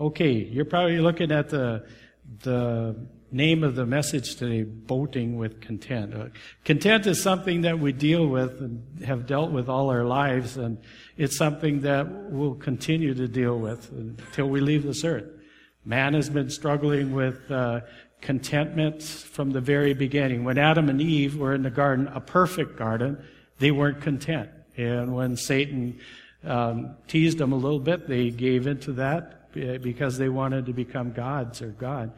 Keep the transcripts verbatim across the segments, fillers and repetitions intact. Okay, you're probably looking at the the name of the message today, boating with content. Uh, content is something that we deal with and have dealt with all our lives, and it's something that we'll continue to deal with until we leave this earth. Man has been struggling with uh, contentment from the very beginning. When Adam and Eve were in the garden, a perfect garden, they weren't content. And when Satan um, teased them a little bit, they gave into that because they wanted to become gods or God.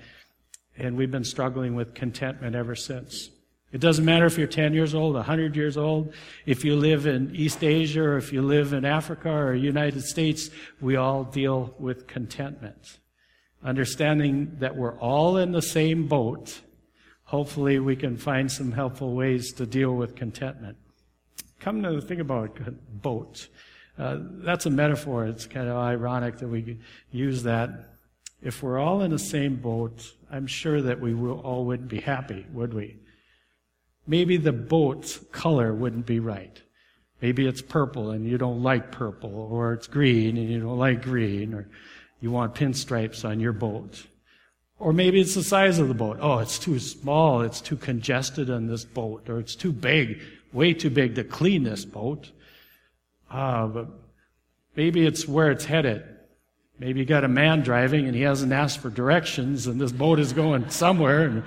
And we've been struggling with contentment ever since. It doesn't matter if you're ten years old, one hundred years old, if you live in East Asia or if you live in Africa or United States, we all deal with contentment. Understanding that we're all in the same boat, hopefully we can find some helpful ways to deal with contentment. Come to think about boat. Uh, that's a metaphor. It's kind of ironic that we use that. If we're all in the same boat, I'm sure that we will, all wouldn't be happy, would we? Maybe the boat's color wouldn't be right. Maybe it's purple and you don't like purple, or it's green and you don't like green, or you want pinstripes on your boat. Or maybe it's the size of the boat. Oh, it's too small, it's too congested on this boat, or it's too big, way too big to clean this boat. Ah, uh, but maybe it's where it's headed. Maybe you got a man driving and he hasn't asked for directions and this boat is going somewhere. And,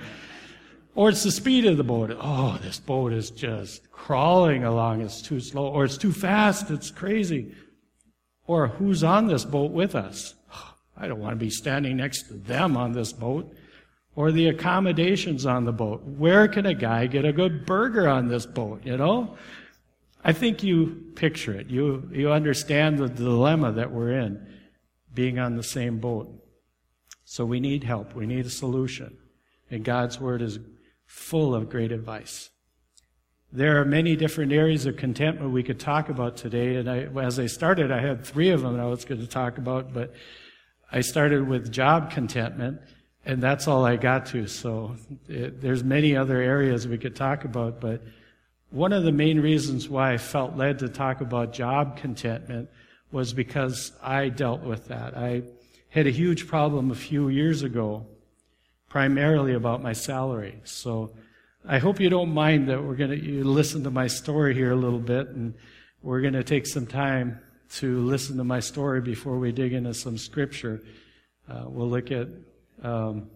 or it's the speed of the boat. Oh, this boat is just crawling along, it's too slow, or it's too fast, it's crazy. Or who's on this boat with us? I don't want to be standing next to them on this boat. Or the accommodations on the boat. Where can a guy get a good burger on this boat, you know? I think you picture it. You you understand the dilemma that we're in, being on the same boat. So we need help. We need a solution. And God's Word is full of great advice. There are many different areas of contentment we could talk about today. And I, as I started, I had three of them I was going to talk about, but I started with job contentment, and that's all I got to. So it, there's many other areas we could talk about, but one of the main reasons why I felt led to talk about job contentment was because I dealt with that. I had a huge problem a few years ago, primarily about my salary. So I hope you don't mind that we're going to you listen to my story here a little bit, and we're going to take some time to listen to my story before we dig into some scripture. Uh, we'll look at um,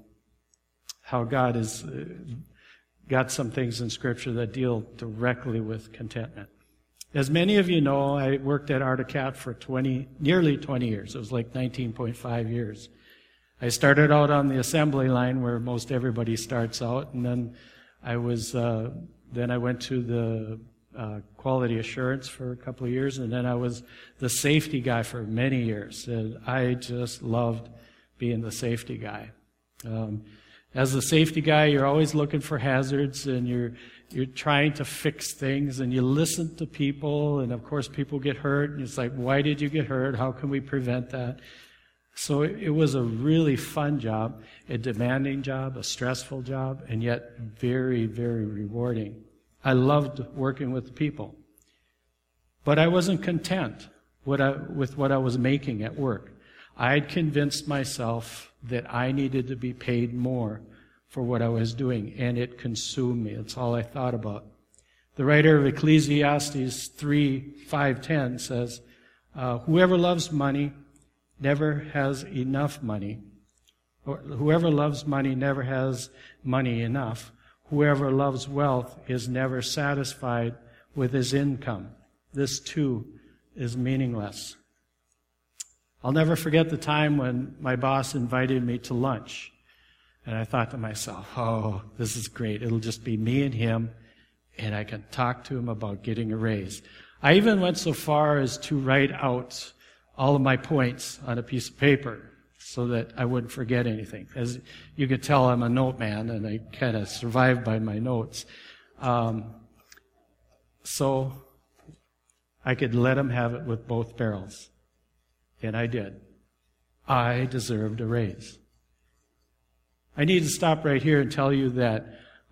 how God has uh, got some things in scripture that deal directly with contentment. As many of you know, I worked at Arctic Cat for twenty, nearly twenty years. It was like nineteen point five years. I started out on the assembly line where most everybody starts out, and then I was, uh, then I went to the Uh, quality assurance for a couple of years, and then I was the safety guy for many years. And I just loved being the safety guy. Um, as the safety guy, you're always looking for hazards, and you're you're trying to fix things, and you listen to people, and of course people get hurt, and it's like, why did you get hurt? How can we prevent that? So it, it was a really fun job, a demanding job, a stressful job, and yet very, very rewarding. I loved working with the people. But I wasn't content what I, with what I was making at work. I had convinced myself that I needed to be paid more for what I was doing, and it consumed me. It's all I thought about. The writer of Ecclesiastes three, five, ten says, uh, whoever loves money never has enough money. Or whoever loves money never has money enough. Whoever loves wealth is never satisfied with his income. This too is meaningless. I'll never forget the time when my boss invited me to lunch. And I thought to myself, oh, this is great. It'll just be me and him, and I can talk to him about getting a raise. I even went so far as to write out all of my points on a piece of paper, so that I wouldn't forget anything. As you could tell, I'm a note man, and I kind of survive by my notes. Um, so I could let him have it with both barrels. And I did. I deserved a raise. I need to stop right here and tell you that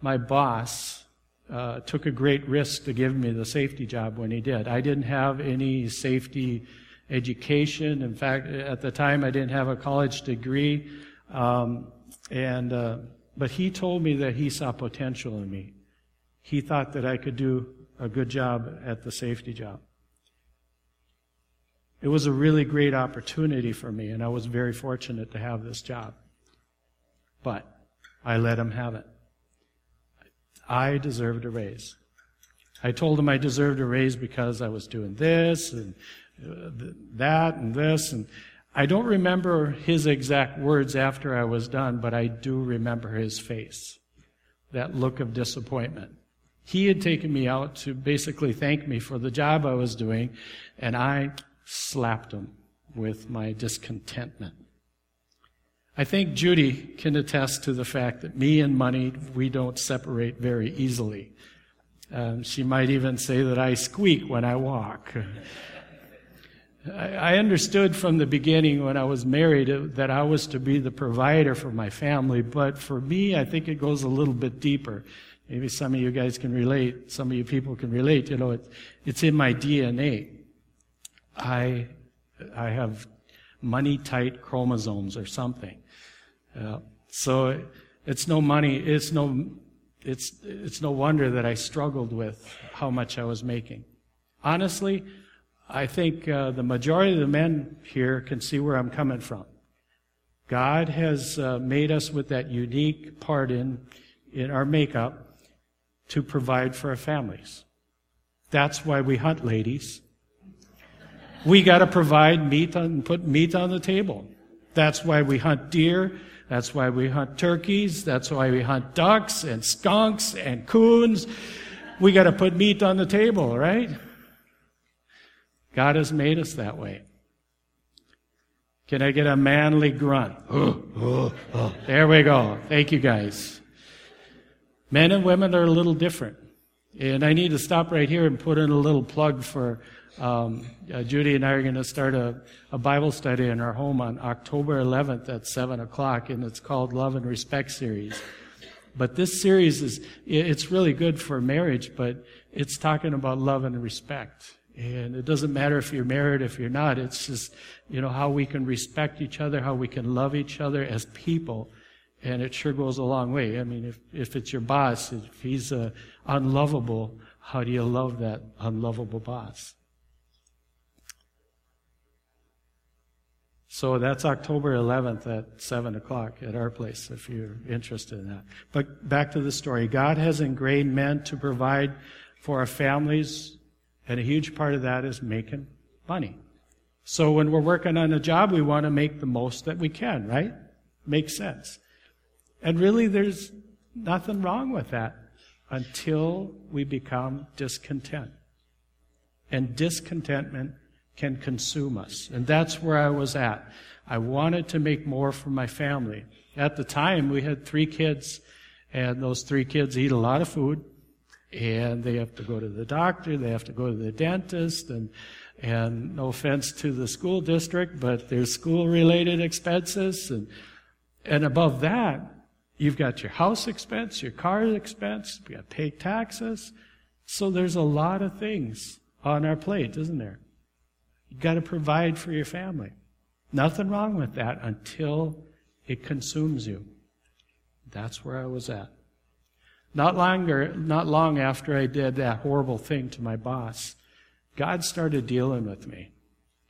my boss uh, took a great risk to give me the safety job when he did. I didn't have any safety education. In fact, at the time, I didn't have a college degree. Um, and uh, but he told me that he saw potential in me. He thought that I could do a good job at the safety job. It was a really great opportunity for me, and I was very fortunate to have this job. But I let him have it. I deserved a raise. I told him I deserved a raise because I was doing this and that and this. And I don't remember his exact words after I was done, but I do remember his face, that look of disappointment. He had taken me out to basically thank me for the job I was doing, and I slapped him with my discontentment. I think Judy can attest to the fact that me and money, we don't separate very easily. Um, she might even say that I squeak when I walk. I, I understood from the beginning when I was married that I was to be the provider for my family, but for me, I think it goes a little bit deeper. Maybe some of you guys can relate, some of you people can relate. You know, it, it's in my D N A. I, I have money-tight chromosomes or something. Uh, so it's no money, it's no, it's, it's no wonder that I struggled with how much I was making. Honestly, I think uh, the majority of the men here can see where I'm coming from. God has uh, made us with that unique part in, in our makeup to provide for our families. That's why we hunt, ladies. We got to provide meat and put meat on the table. That's why we hunt deer. That's why we hunt turkeys. That's why we hunt ducks and skunks and coons. We got to put meat on the table, right? God has made us that way. Can I get a manly grunt? There we go. Thank you, guys. Men and women are a little different. And I need to stop right here and put in a little plug for Um, uh, Judy and I are going to start a, a Bible study in our home on October eleventh at seven o'clock, and it's called Love and Respect series. But this series is, it's really good for marriage, but it's talking about love and respect. And it doesn't matter if you're married, if you're not. It's just, you know, how we can respect each other, how we can love each other as people. And it sure goes a long way. I mean, if, if it's your boss, if he's uh, unlovable, how do you love that unlovable boss? So that's October eleventh at seven o'clock at our place, if you're interested in that. But back to the story. God has ingrained men to provide for our families, and a huge part of that is making money. So when we're working on a job, we want to make the most that we can, right? Makes sense. And really, there's nothing wrong with that until we become discontent. And discontentment can consume us. And that's where I was at. I wanted to make more for my family. At the time, we had three kids, and those three kids eat a lot of food, and they have to go to the doctor, they have to go to the dentist, and and no offense to the school district, but there's school-related expenses. And, and above that, you've got your house expense, your car expense, you've got to pay taxes. So there's a lot of things on our plate, isn't there? You've got to provide for your family. Nothing wrong with that until it consumes you. That's where I was at. Not longer, not long after I did that horrible thing to my boss, God started dealing with me.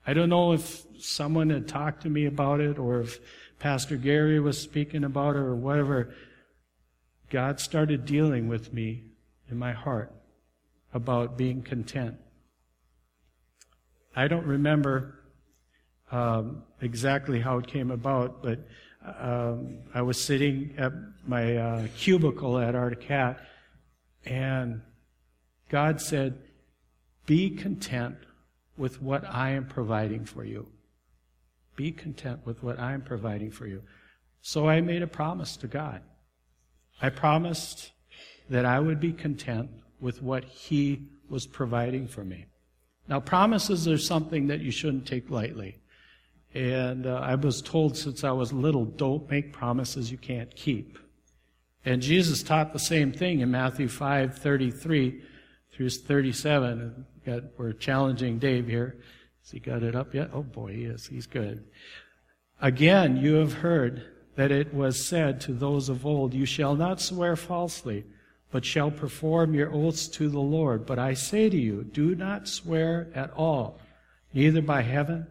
I don't know if someone had talked to me about it or if Pastor Gary was speaking about it or whatever. God started dealing with me in my heart about being content. I don't remember um, exactly how it came about, but um, I was sitting at my uh, cubicle at Arctic Cat, and God said, "Be content with what I am providing for you. Be content with what I am providing for you." So I made a promise to God. I promised that I would be content with what He was providing for me. Now, promises are something that you shouldn't take lightly. And uh, I was told since I was little, don't make promises you can't keep. And Jesus taught the same thing in Matthew five thirty-three through thirty-seven. We've got, we're challenging Dave here. Has he got it up yet? Oh boy, he is. He's good. Again, you have heard that it was said to those of old, you shall not swear falsely, but shall perform your oaths to the Lord. But I say to you, do not swear at all, neither by heaven,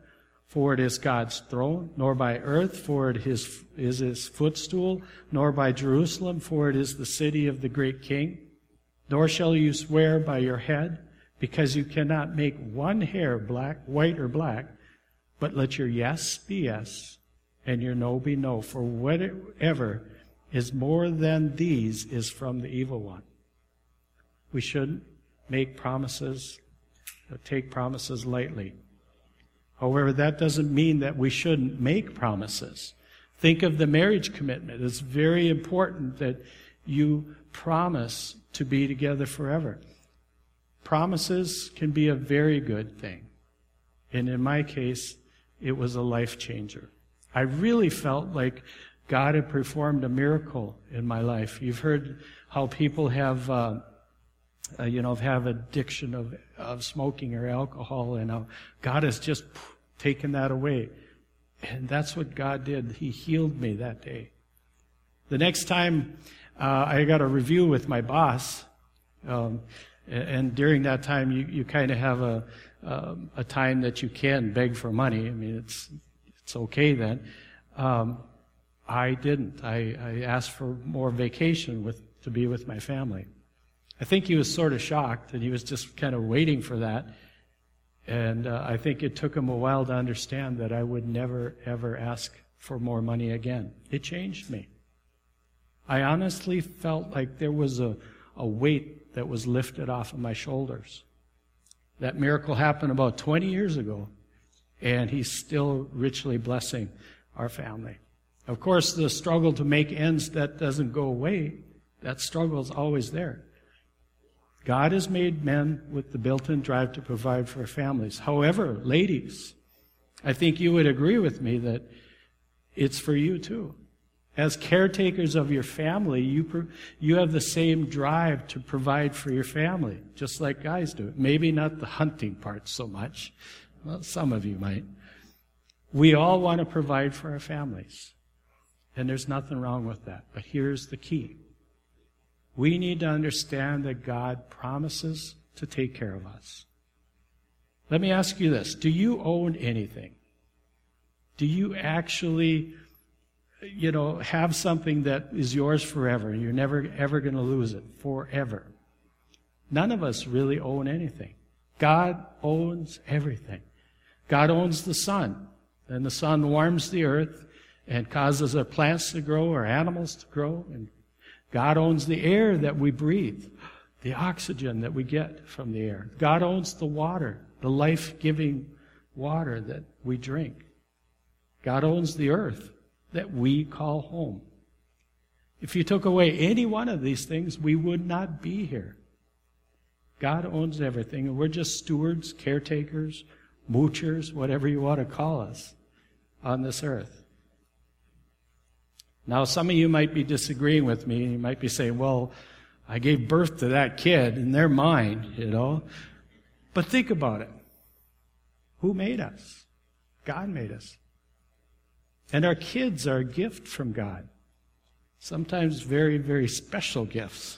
for it is God's throne, nor by earth, for it is his footstool, nor by Jerusalem, for it is the city of the great king. Nor shall you swear by your head, because you cannot make one hair black, white or black, but let your yes be yes, and your no be no. For whatever is more than these is from the evil one. We shouldn't make promises, take promises lightly. However, that doesn't mean that we shouldn't make promises. Think of the marriage commitment. It's very important that you promise to be together forever. Promises can be a very good thing. And in my case, it was a life changer. I really felt like God had performed a miracle in my life. You've heard how people have, uh, uh, you know, have addiction of, of smoking or alcohol, and how God has just taken that away. And that's what God did. He healed me that day. The next time uh, I got a review with my boss, um, and, and during that time, you, you kind of have a um, a time that you can beg for money. I mean, it's it's okay then. Um, I didn't. I, I asked for more vacation with to be with my family. I think he was sort of shocked, and he was just kind of waiting for that. And uh, I think it took him a while to understand that I would never, ever ask for more money again. It changed me. I honestly felt like there was a, a weight that was lifted off of my shoulders. That miracle happened about twenty years ago, and he's still richly blessing our family. Of course, the struggle to make ends, that doesn't go away. That struggle is always there. God has made men with the built-in drive to provide for families. However, ladies, I think you would agree with me that it's for you too. As caretakers of your family, you you have the same drive to provide for your family, just like guys do. Maybe not the hunting part so much. Well, some of you might. We all want to provide for our families, and there's nothing wrong with that. But here's the key. We need to understand that God promises to take care of us. Let me ask you this. Do you own anything? Do you actually, you know, have something that is yours forever? You're never, ever going to lose it forever. None of us really own anything. God owns everything. God owns the sun, and the sun warms the earth and causes our plants to grow, our animals to grow, and God owns the air that we breathe, the oxygen that we get from the air. God owns the water, the life-giving water that we drink. God owns the earth that we call home. If you took away any one of these things, we would not be here. God owns everything, and we're just stewards, caretakers, moochers, whatever you want to call us, on this earth. Now, some of you might be disagreeing with me, and you might be saying, well, I gave birth to that kid, and they're mine, you know. But think about it. Who made us? God made us. And our kids are a gift from God. Sometimes very, very special gifts.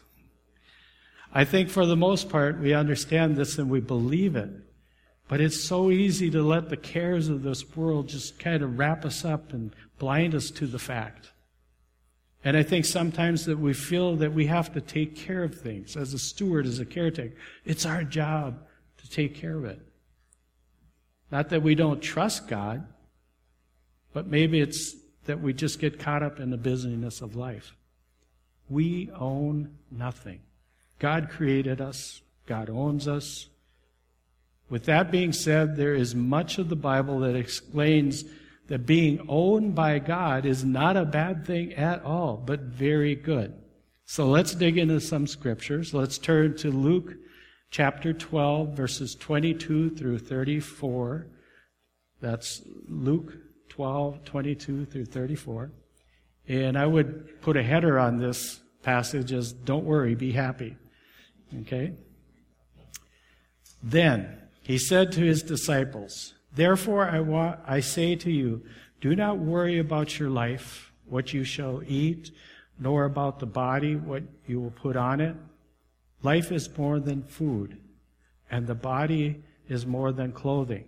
I think for the most part, we understand this and we believe it. But it's so easy to let the cares of this world just kind of wrap us up and blind us to the fact. And I think sometimes that we feel that we have to take care of things. As a steward, as a caretaker, it's our job to take care of it. Not that we don't trust God, but maybe it's that we just get caught up in the busyness of life. We own nothing. God created us. God owns us. With that being said, there is much of the Bible that explains that being owned by God is not a bad thing at all, but very good. So let's dig into some scriptures. Let's turn to Luke chapter twelve, verses twenty-two through thirty-four. That's Luke twelve, twenty-two through thirty-four. And I would put a header on this passage as, don't worry, be happy. Okay? Then he said to his disciples, Therefore, I, wa- I say to you, do not worry about your life, what you shall eat, nor about the body, what you will put on it. Life is more than food, and the body is more than clothing.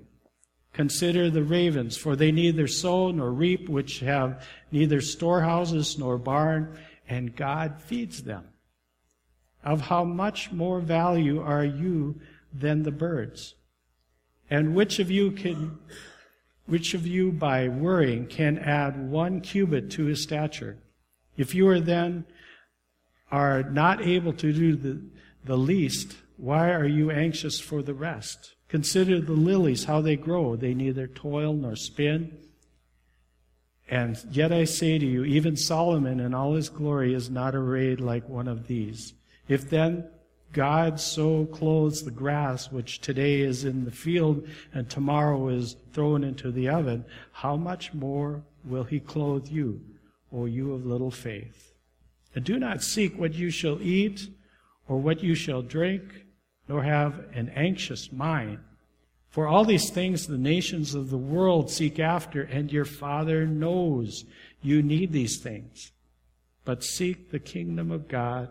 Consider the ravens, for they neither sow nor reap, which have neither storehouses nor barn, and God feeds them. Of how much more value are you than the birds? And which of you can, which of you by worrying can add one cubit to his stature? If you are then are not able to do the, the least, why are you anxious for the rest? Consider the lilies, how they grow. They neither toil nor spin. And yet I say to you, even Solomon in all his glory is not arrayed like one of these. If then God so clothes the grass, which today is in the field and tomorrow is thrown into the oven, how much more will he clothe you, O you of little faith? And do not seek what you shall eat or what you shall drink, nor have an anxious mind. For all these things the nations of the world seek after, and your Father knows you need these things. But seek the kingdom of God,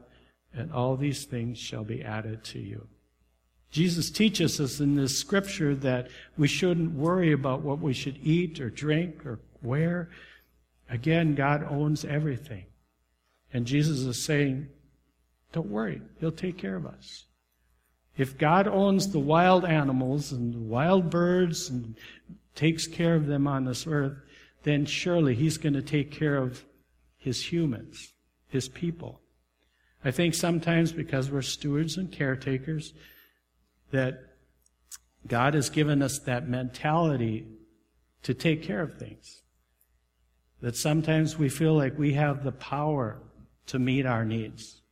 and all these things shall be added to you. Jesus teaches us in this scripture that we shouldn't worry about what we should eat or drink or wear. Again, God owns everything. And Jesus is saying, don't worry, he'll take care of us. If God owns the wild animals and the wild birds and takes care of them on this earth, then surely he's going to take care of his humans, his people. I think sometimes because we're stewards and caretakers, that God has given us that mentality to take care of things. That sometimes we feel like we have the power to meet our needs.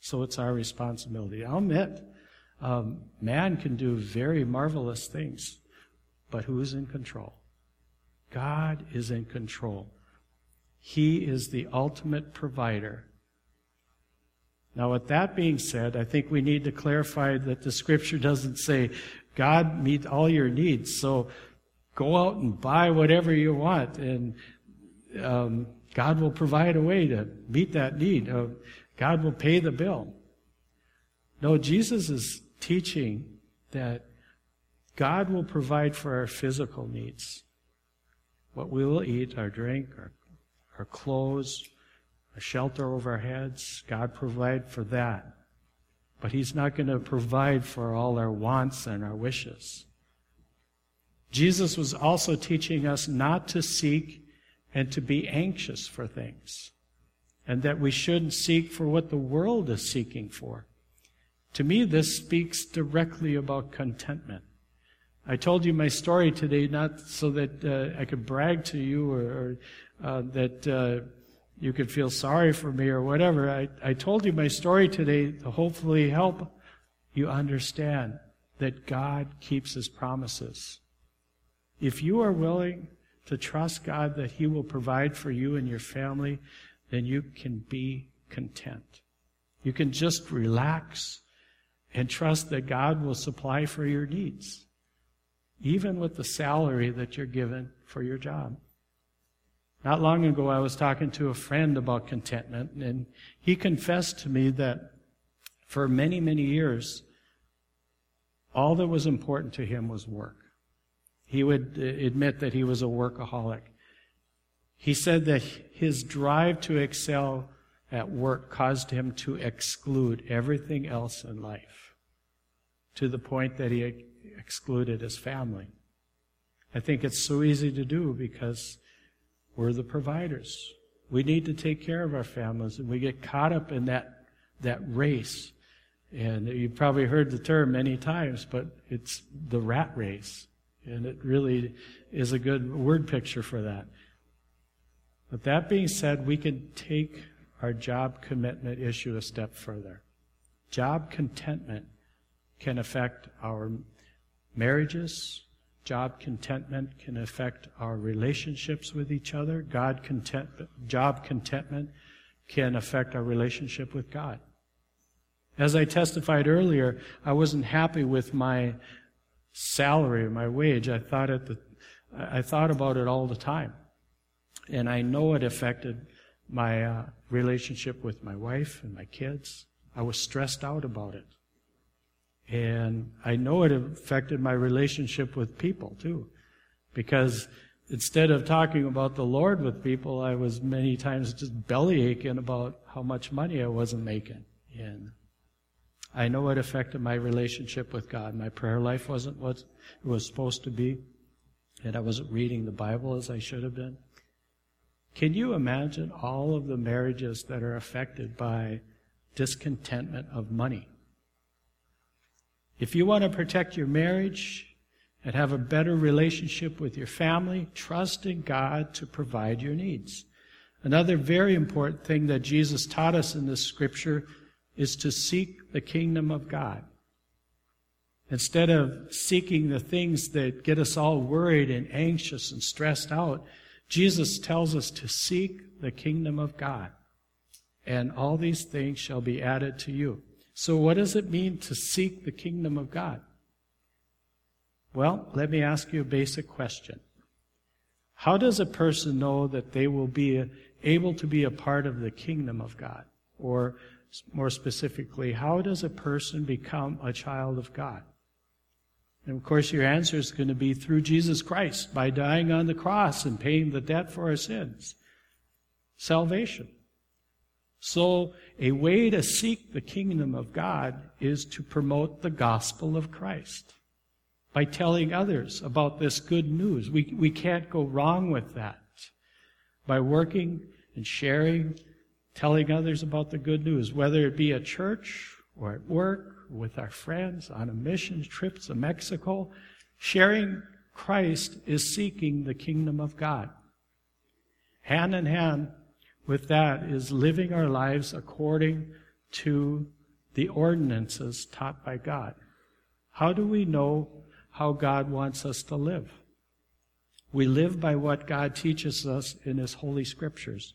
So it's our responsibility. I'll admit, Um, man can do very marvelous things, but who is in control? God is in control. He is the ultimate provider. Now, with that being said, I think we need to clarify that the scripture doesn't say, God meet all your needs, so go out and buy whatever you want, and um, God will provide a way to meet that need. Uh, God will pay the bill. No, Jesus is teaching that God will provide for our physical needs. What we will eat, our drink, our, our clothes, our shelter over our heads, God provide for that. But he's not going to provide for all our wants and our wishes. Jesus was also teaching us not to seek and to be anxious for things, and that we shouldn't seek for what the world is seeking for. To me, this speaks directly about contentment. I told you my story today not so that uh, I could brag to you or, or uh, that uh, you could feel sorry for me or whatever. I, I told you my story today to hopefully help you understand that God keeps his promises. If you are willing to trust God that he will provide for you and your family, then you can be content. You can just relax and trust that God will supply for your needs, even with the salary that you're given for your job. Not long ago, I was talking to a friend about contentment, and he confessed to me that for many, many years, all that was important to him was work. He would admit that he was a workaholic. He said that his drive to excel at work caused him to exclude everything else in life, to the point that he excluded his family. I think it's so easy to do because we're the providers. We need to take care of our families, and we get caught up in that, that race. And you've probably heard the term many times, but it's the rat race. And it really is a good word picture for that. With that being said, we can take our job commitment issue a step further. Job contentment can affect our marriages. Job contentment can affect our relationships with each other. God content, job contentment can affect our relationship with God. As I testified earlier, I wasn't happy with my salary, my wage, I thought at the, I thought about it all the time. And I know it affected my uh, relationship with my wife and my kids. I was stressed out about it. And I know it affected my relationship with people, too. Because instead of talking about the Lord with people, I was many times just belly aching about how much money I wasn't making. And I know it affected my relationship with God. My prayer life wasn't what it was supposed to be. And I wasn't reading the Bible as I should have been. Can you imagine all of the marriages that are affected by discontentment of money? If you want to protect your marriage and have a better relationship with your family, trust in God to provide your needs. Another very important thing that Jesus taught us in this scripture is to seek the kingdom of God. Instead of seeking the things that get us all worried and anxious and stressed out, Jesus tells us to seek the kingdom of God, and all these things shall be added to you. So what does it mean to seek the kingdom of God? Well, let me ask you a basic question. How does a person know that they will be able to be a part of the kingdom of God? Or more specifically, how does a person become a child of God? And of course, your answer is going to be through Jesus Christ, by dying on the cross and paying the debt for our sins. Salvation. So, a way to seek the kingdom of God is to promote the gospel of Christ by telling others about this good news. We, we can't go wrong with that. By working and sharing, telling others about the good news, whether it be at church or at work, with our friends, on a mission trip to Mexico. Sharing Christ is seeking the kingdom of God. Hand in hand with that is living our lives according to the ordinances taught by God. How do we know how God wants us to live? We live by what God teaches us in His Holy Scriptures,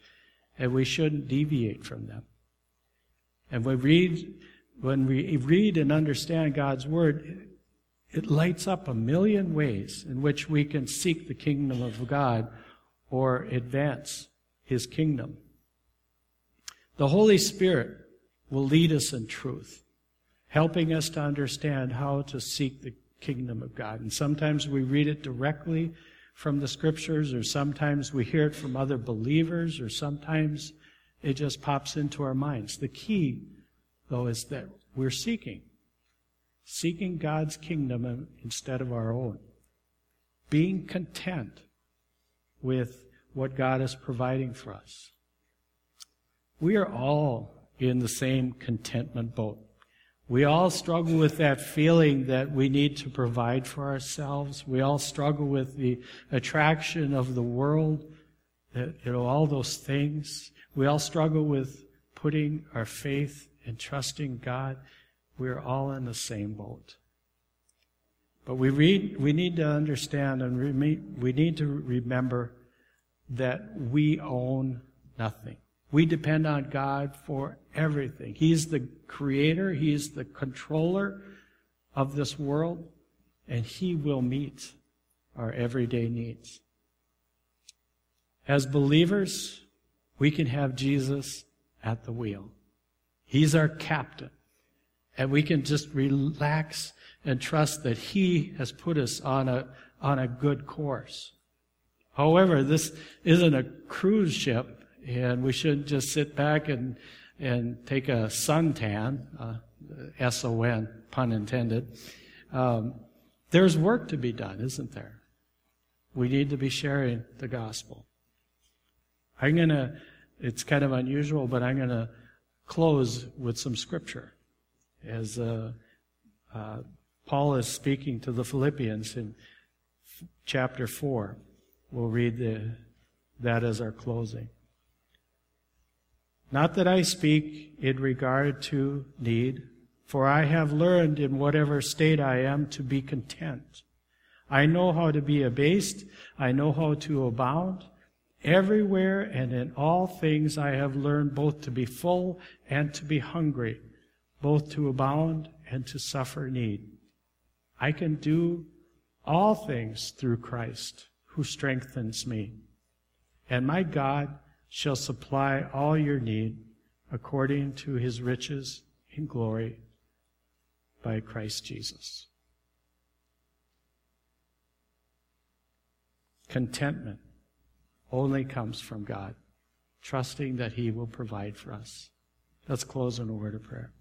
and we shouldn't deviate from them. And we read... When we read and understand God's Word, it lights up a million ways in which we can seek the kingdom of God or advance His kingdom. The Holy Spirit will lead us in truth, helping us to understand how to seek the kingdom of God. And sometimes we read it directly from the Scriptures, or sometimes we hear it from other believers, or sometimes it just pops into our minds. The key, though, is that we're seeking. Seeking God's kingdom instead of our own. Being content with what God is providing for us. We are all in the same contentment boat. We all struggle with that feeling that we need to provide for ourselves. We all struggle with the attraction of the world, that, you know, all those things. We all struggle with putting our faith and trusting God. We're all in the same boat. But we read, we need to understand and reme- we need to remember that we own nothing. We depend on God for everything. He's the creator. He's the controller of this world. And He will meet our everyday needs. As believers, we can have Jesus at the wheel. He's our captain, and we can just relax and trust that He has put us on a on a good course. However, this isn't a cruise ship, and we shouldn't just sit back and and take a suntan, uh, S O N, pun intended. Um, there's work to be done, isn't there? We need to be sharing the gospel. I'm gonna. It's kind of unusual, but I'm gonna. close with some scripture. As uh, uh, Paul is speaking to the Philippians in f- chapter four, we'll read the, that as our closing. Not that I speak in regard to need, for I have learned in whatever state I am to be content. I know how to be abased, I know how to abound. Everywhere and in all things I have learned both to be full and to be hungry, both to abound and to suffer need. I can do all things through Christ who strengthens me. And my God shall supply all your need according to his riches in glory by Christ Jesus. Contentment only comes from God, trusting that he will provide for us. Let's close in a word of prayer.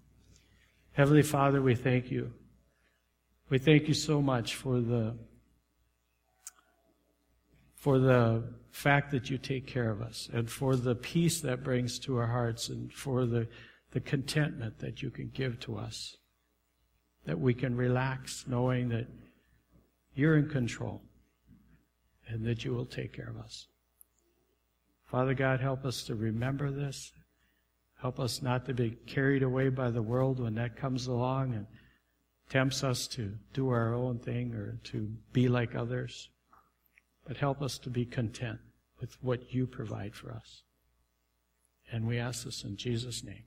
Heavenly Father, we thank you. We thank you so much for the for the fact that you take care of us, and for the peace that brings to our hearts, and for the, the contentment that you can give to us, that we can relax knowing that you're in control and that you will take care of us. Father God, help us to remember this. Help us not to be carried away by the world when that comes along and tempts us to do our own thing or to be like others. But help us to be content with what you provide for us. And we ask this in Jesus' name.